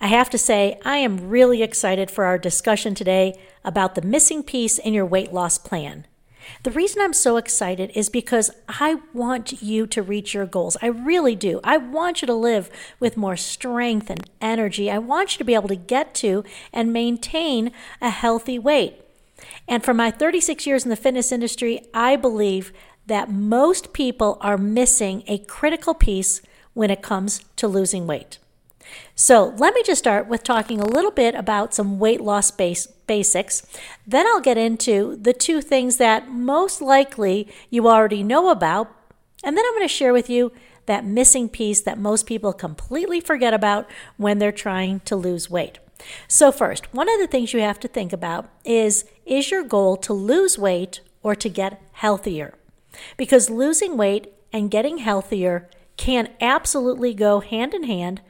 I have to say, I am really excited for our discussion today about the missing piece in your weight loss plan. The reason I'm so excited is because I want you to reach your goals. I really do. I want you to live with more strength and energy. I want you to be able to get to and maintain a healthy weight. And for my 36 years in the fitness industry, I believe that most people are missing a critical piece when it comes to losing weight. So let me just start with talking a little bit about some weight loss basics. Then I'll get into the two things that most likely you already know about. And then I'm going to share with you that missing piece that most people completely forget about when they're trying to lose weight. So first, one of the things you have to think about is your goal to lose weight or to get healthier? Because losing weight and getting healthier can absolutely go hand in hand,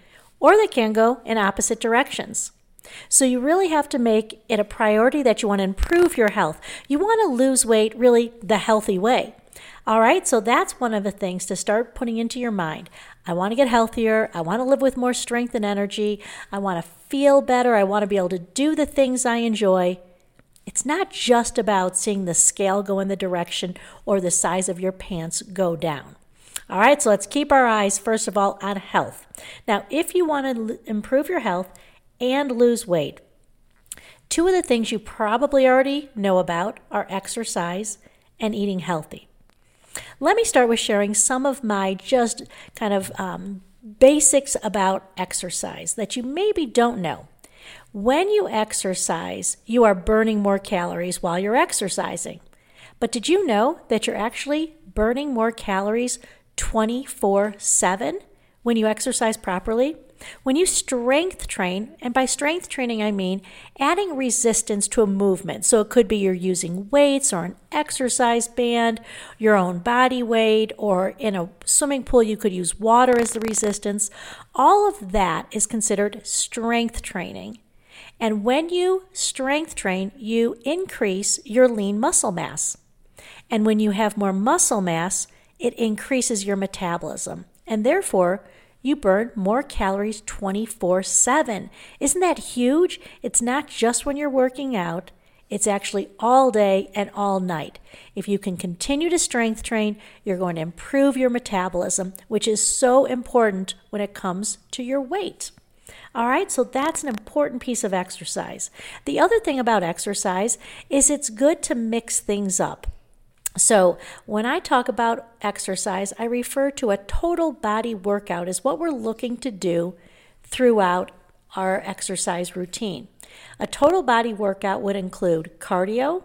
or they can go in opposite directions. So you really have to make it a priority that you want to improve your health. You want to lose weight really the healthy way. All right, so that's one of the things to start putting into your mind. I want to get healthier. I want to live with more strength and energy. I want to feel better. I want to be able to do the things I enjoy. It's not just about seeing the scale go in the direction or the size of your pants go down. All right, so let's keep our eyes, first of all, on health. Now, if you want to improve your health and lose weight, two of the things you probably already know about are exercise and eating healthy. Let me start with sharing some of my just kind of basics about exercise that you maybe don't know. When you exercise, you are burning more calories while you're exercising. But did you know that you're actually burning more calories 24/7 when you exercise properly? When you strength train, and by strength training I mean adding resistance to a movement. So it could be you're using weights or an exercise band, your own body weight, or in a swimming pool you could use water as the resistance. All of that is considered strength training. And when you strength train, you increase your lean muscle mass. And when you have more muscle mass, it increases your metabolism, and therefore you burn more calories 24/7. Isn't that huge? It's not just when you're working out. It's actually all day and all night. If you can continue to strength train, you're going to improve your metabolism, which is so important when it comes to your weight. All right, so that's an important piece of exercise. The other thing about exercise is it's good to mix things up. So when I talk about exercise, I refer to a total body workout as what we're looking to do throughout our exercise routine. A total body workout would include cardio,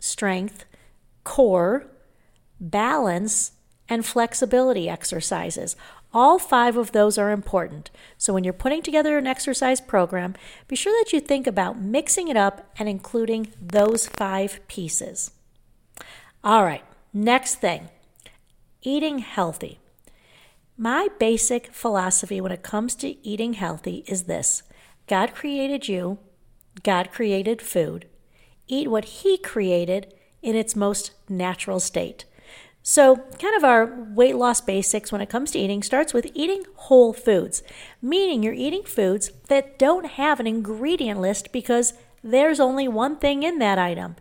strength, core, balance, and flexibility exercises. All five of those are important. So when you're putting together an exercise program, be sure that you think about mixing it up and including those five pieces. All right, next thing, eating healthy. My basic philosophy when it comes to eating healthy is this: God created you, God created food. Eat what He created in its most natural state. So kind of our weight loss basics when it comes to eating starts with eating whole foods, meaning you're eating foods that don't have an ingredient list because there's only one thing in that item.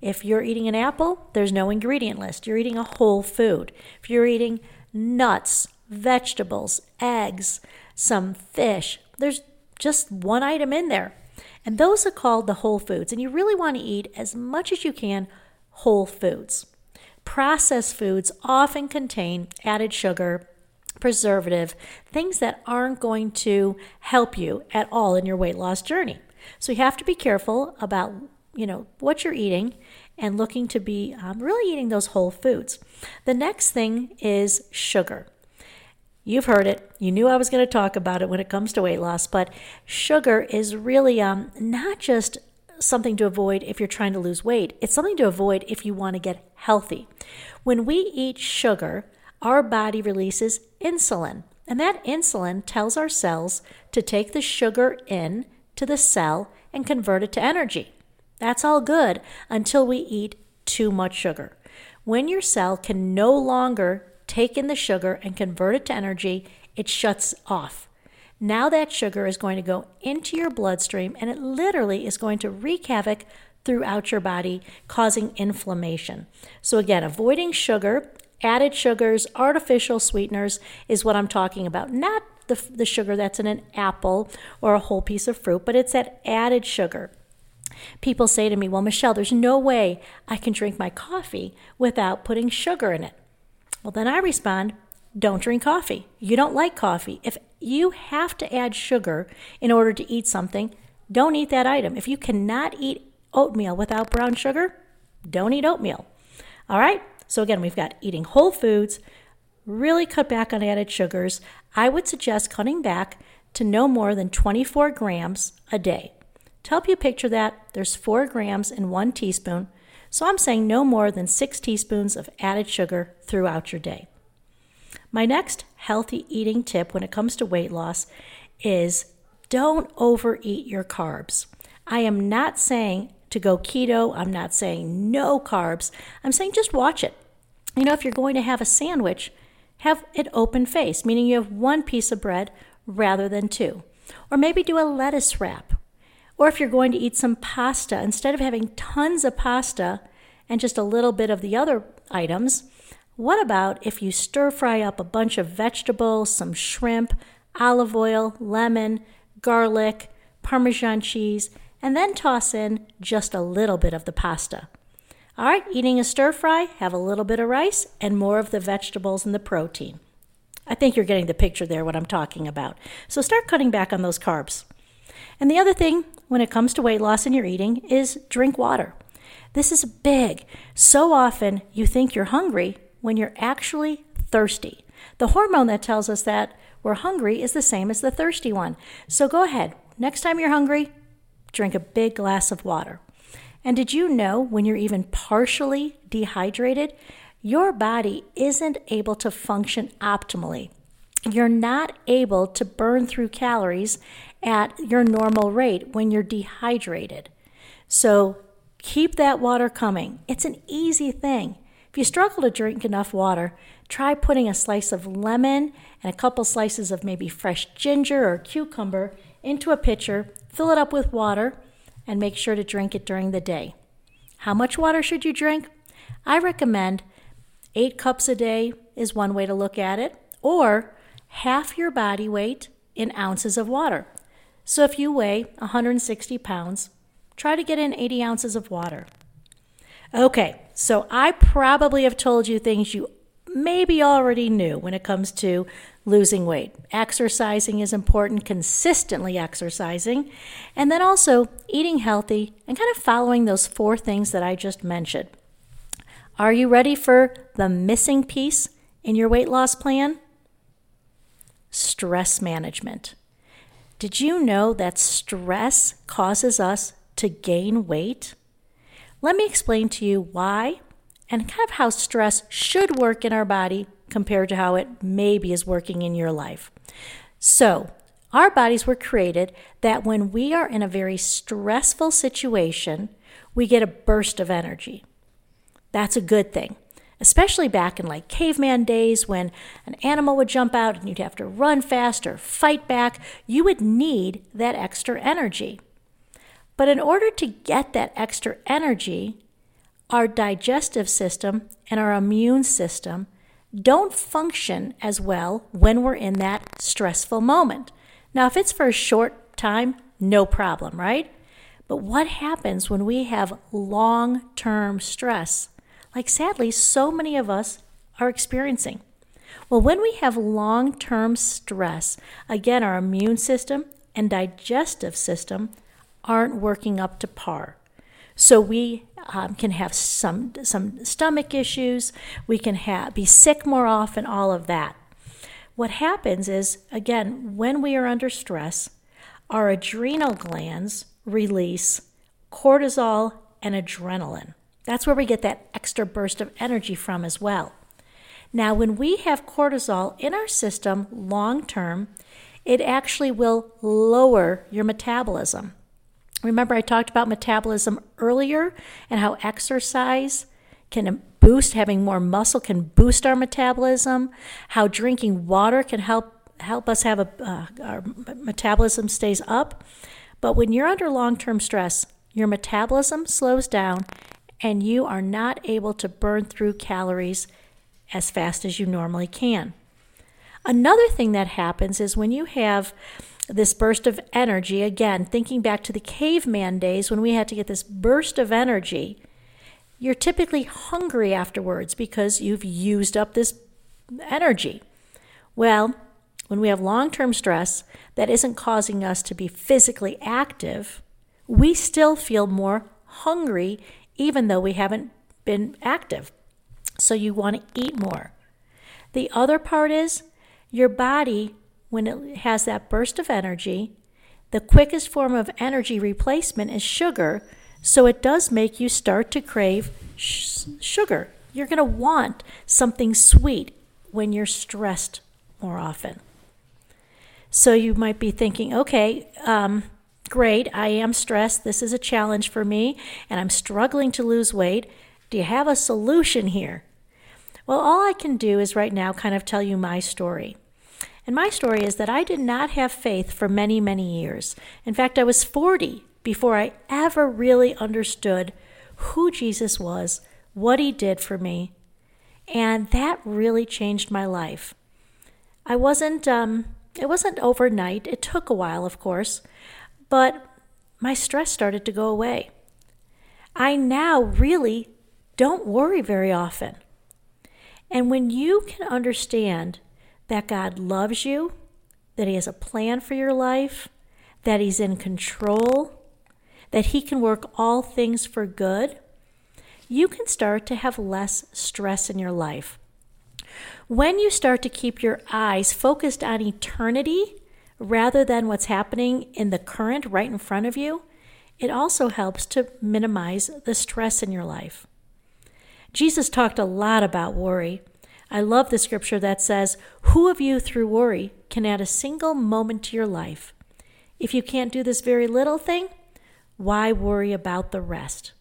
If you're eating an apple, there's no ingredient list. You're eating a whole food. If you're eating nuts, vegetables, eggs, some fish, there's just one item in there. And those are called the whole foods. And you really want to eat as much as you can whole foods. Processed foods often contain added sugar, preservative, things that aren't going to help you at all in your weight loss journey. So you have to be careful about what you're eating and looking to be really eating those whole foods. The next thing is sugar. You've heard it. You knew I was going to talk about it when it comes to weight loss, but sugar is really not just something to avoid if you're trying to lose weight. It's something to avoid if you want to get healthy. When we eat sugar, our body releases insulin, and that insulin tells our cells to take the sugar in to the cell and convert it to energy. That's all good until we eat too much sugar. When your cell can no longer take in the sugar and convert it to energy, it shuts off. Now that sugar is going to go into your bloodstream, and it literally is going to wreak havoc throughout your body, causing inflammation. So again, avoiding sugar, added sugars, artificial sweeteners is what I'm talking about. Not the sugar that's in an apple or a whole piece of fruit, but it's that added sugar. People say to me, well, Michelle, there's no way I can drink my coffee without putting sugar in it. Well, then I respond, don't drink coffee. You don't like coffee. If you have to add sugar in order to eat something, don't eat that item. If you cannot eat oatmeal without brown sugar, don't eat oatmeal. All right. So again, we've got eating whole foods, really cut back on added sugars. I would suggest cutting back to no more than 24 grams a day. To help you picture that, there's 4 grams in 1 teaspoon. So I'm saying no more than 6 teaspoons of added sugar throughout your day. My next healthy eating tip when it comes to weight loss is don't overeat your carbs. I am not saying to go keto. I'm not saying no carbs. I'm saying just watch it. You know, if you're going to have a sandwich, have it open faced, meaning you have 1 piece of bread rather than 2. Or maybe do a lettuce wrap. Or if you're going to eat some pasta, instead of having tons of pasta and just a little bit of the other items, what about if you stir fry up a bunch of vegetables, some shrimp, olive oil, lemon, garlic, Parmesan cheese, and then toss in just a little bit of the pasta. All right, eating a stir fry, have a little bit of rice and more of the vegetables and the protein. I think you're getting the picture there, what I'm talking about. So start cutting back on those carbs. And the other thing when it comes to weight loss and your eating is drink water. This is big. So often you think you're hungry when you're actually thirsty. The hormone that tells us that we're hungry is the same as the thirsty one. So go ahead. Next time you're hungry, drink a big glass of water. And did you know when you're even partially dehydrated, your body isn't able to function optimally? You're not able to burn through calories at your normal rate when you're dehydrated. So keep that water coming. It's an easy thing. If you struggle to drink enough water, try putting a slice of lemon and a couple slices of maybe fresh ginger or cucumber into a pitcher, fill it up with water, and make sure to drink it during the day. How much water should you drink? I recommend 8 cups a day is one way to look at it, or half your body weight in ounces of water. So if you weigh 160 pounds, try to get in 80 ounces of water. Okay, so I probably have told you things you maybe already knew when it comes to losing weight. Exercising is important, consistently exercising, and then also eating healthy and kind of following those 4 things that I just mentioned. Are you ready for the missing piece in your weight loss plan? Stress management. Did you know that stress causes us to gain weight? Let me explain to you why and kind of how stress should work in our body compared to how it maybe is working in your life. So, our bodies were created that when we are in a very stressful situation, we get a burst of energy. That's a good thing, especially back in like caveman days when an animal would jump out and you'd have to run fast or fight back. You would need that extra energy. But in order to get that extra energy, our digestive system and our immune system don't function as well when we're in that stressful moment. Now, if it's for a short time, no problem, right? But what happens when we have long-term stress? Like sadly, so many of us are experiencing. Well, when we have long-term stress, again, our immune system and digestive system aren't working up to par. So we can have some stomach issues, we can be sick more often, all of that. What happens is, again, when we are under stress, our adrenal glands release cortisol and adrenaline. That's where we get that extra burst of energy from as well. Now, when we have cortisol in our system long-term, it actually will lower your metabolism. Remember, I talked about metabolism earlier and how exercise can boost, having more muscle can boost our metabolism, how drinking water can help help us have our metabolism stays up. But when you're under long-term stress, your metabolism slows down and you are not able to burn through calories as fast as you normally can. Another thing that happens is when you have this burst of energy, again, thinking back to the caveman days when we had to get this burst of energy, you're typically hungry afterwards because you've used up this energy. Well, when we have long-term stress that isn't causing us to be physically active, we still feel more hungry even though we haven't been active. So you want to eat more. The other part is your body, when it has that burst of energy, the quickest form of energy replacement is sugar. So it does make you start to crave sugar. You're going to want something sweet when you're stressed more often. So you might be thinking, okay, great, I am stressed. This is a challenge for me, and I'm struggling to lose weight. Do you have a solution here? Well, all I can do is right now kind of tell you my story. And my story is that I did not have faith for many, many years. In fact, I was 40 before I ever really understood who Jesus was, what he did for me, and that really changed my life. I wasn't, it wasn't overnight. It took a while, of course, but my stress started to go away. I now really don't worry very often. And when you can understand that God loves you, that he has a plan for your life, that he's in control, that he can work all things for good, you can start to have less stress in your life. When you start to keep your eyes focused on eternity rather than what's happening in the current right in front of you, it also helps to minimize the stress in your life. Jesus talked a lot about worry. I love the scripture that says, "Who of you through worry can add a single moment to your life? If you can't do this very little thing, why worry about the rest?"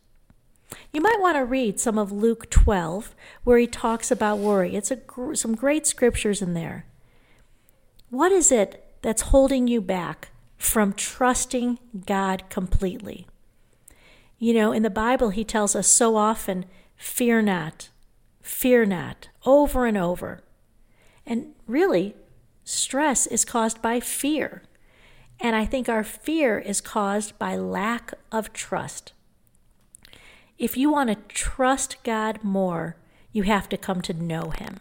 You might want to read some of Luke 12, where he talks about worry. It's some great scriptures in there. What is it that's holding you back from trusting God completely? You know, in the Bible, he tells us so often, "Fear not, fear not," over and over. And really, stress is caused by fear. And I think our fear is caused by lack of trust. If you want to trust God more, you have to come to know him,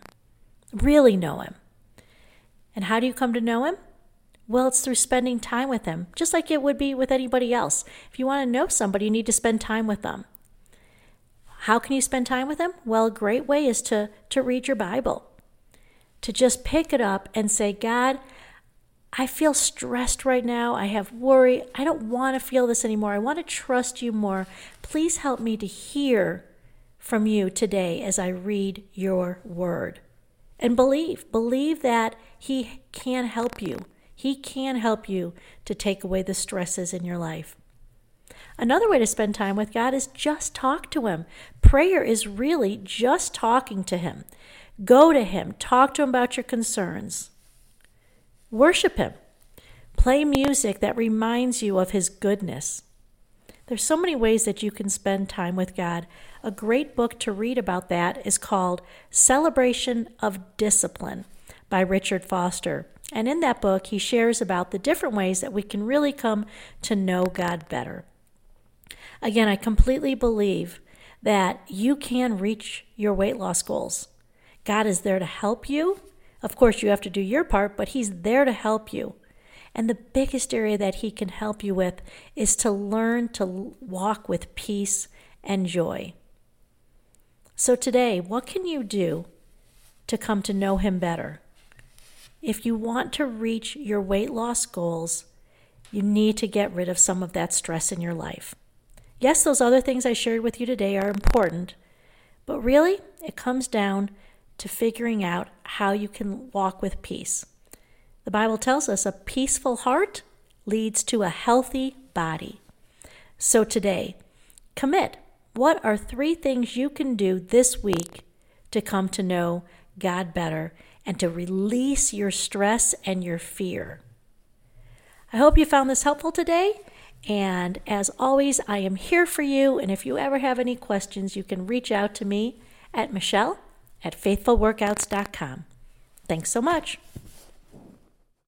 really know him. And how do you come to know him? Well, it's through spending time with him, just like it would be with anybody else. If you want to know somebody, you need to spend time with them. How can you spend time with him? Well, a great way is to read your Bible, to just pick it up and say, "God, I feel stressed right now. I have worry. I don't want to feel this anymore. I want to trust you more. Please help me to hear from you today as I read your word." And believe that he can help you. He can help you to take away the stresses in your life. Another way to spend time with God is just talk to him. Prayer is really just talking to him. Go to him. Talk to him about your concerns. Worship him. Play music that reminds you of his goodness. There's so many ways that you can spend time with God. A great book to read about that is called Celebration of Discipline by Richard Foster. And in that book, he shares about the different ways that we can really come to know God better. Again, I completely believe that you can reach your weight loss goals. God is there to help you. Of course, you have to do your part, but he's there to help you. And the biggest area that he can help you with is to learn to walk with peace and joy. So today, what can you do to come to know him better? If you want to reach your weight loss goals, you need to get rid of some of that stress in your life. Yes, those other things I shared with you today are important, but really, it comes down to figuring out how you can walk with peace. The Bible tells us a peaceful heart leads to a healthy body. So today, commit. What are 3 things you can do this week to come to know God better and to release your stress and your fear. I hope you found this helpful today. And as always, I am here for you. And if you ever have any questions, you can reach out to me at Michelle@faithfulworkouts.com. Thanks so much.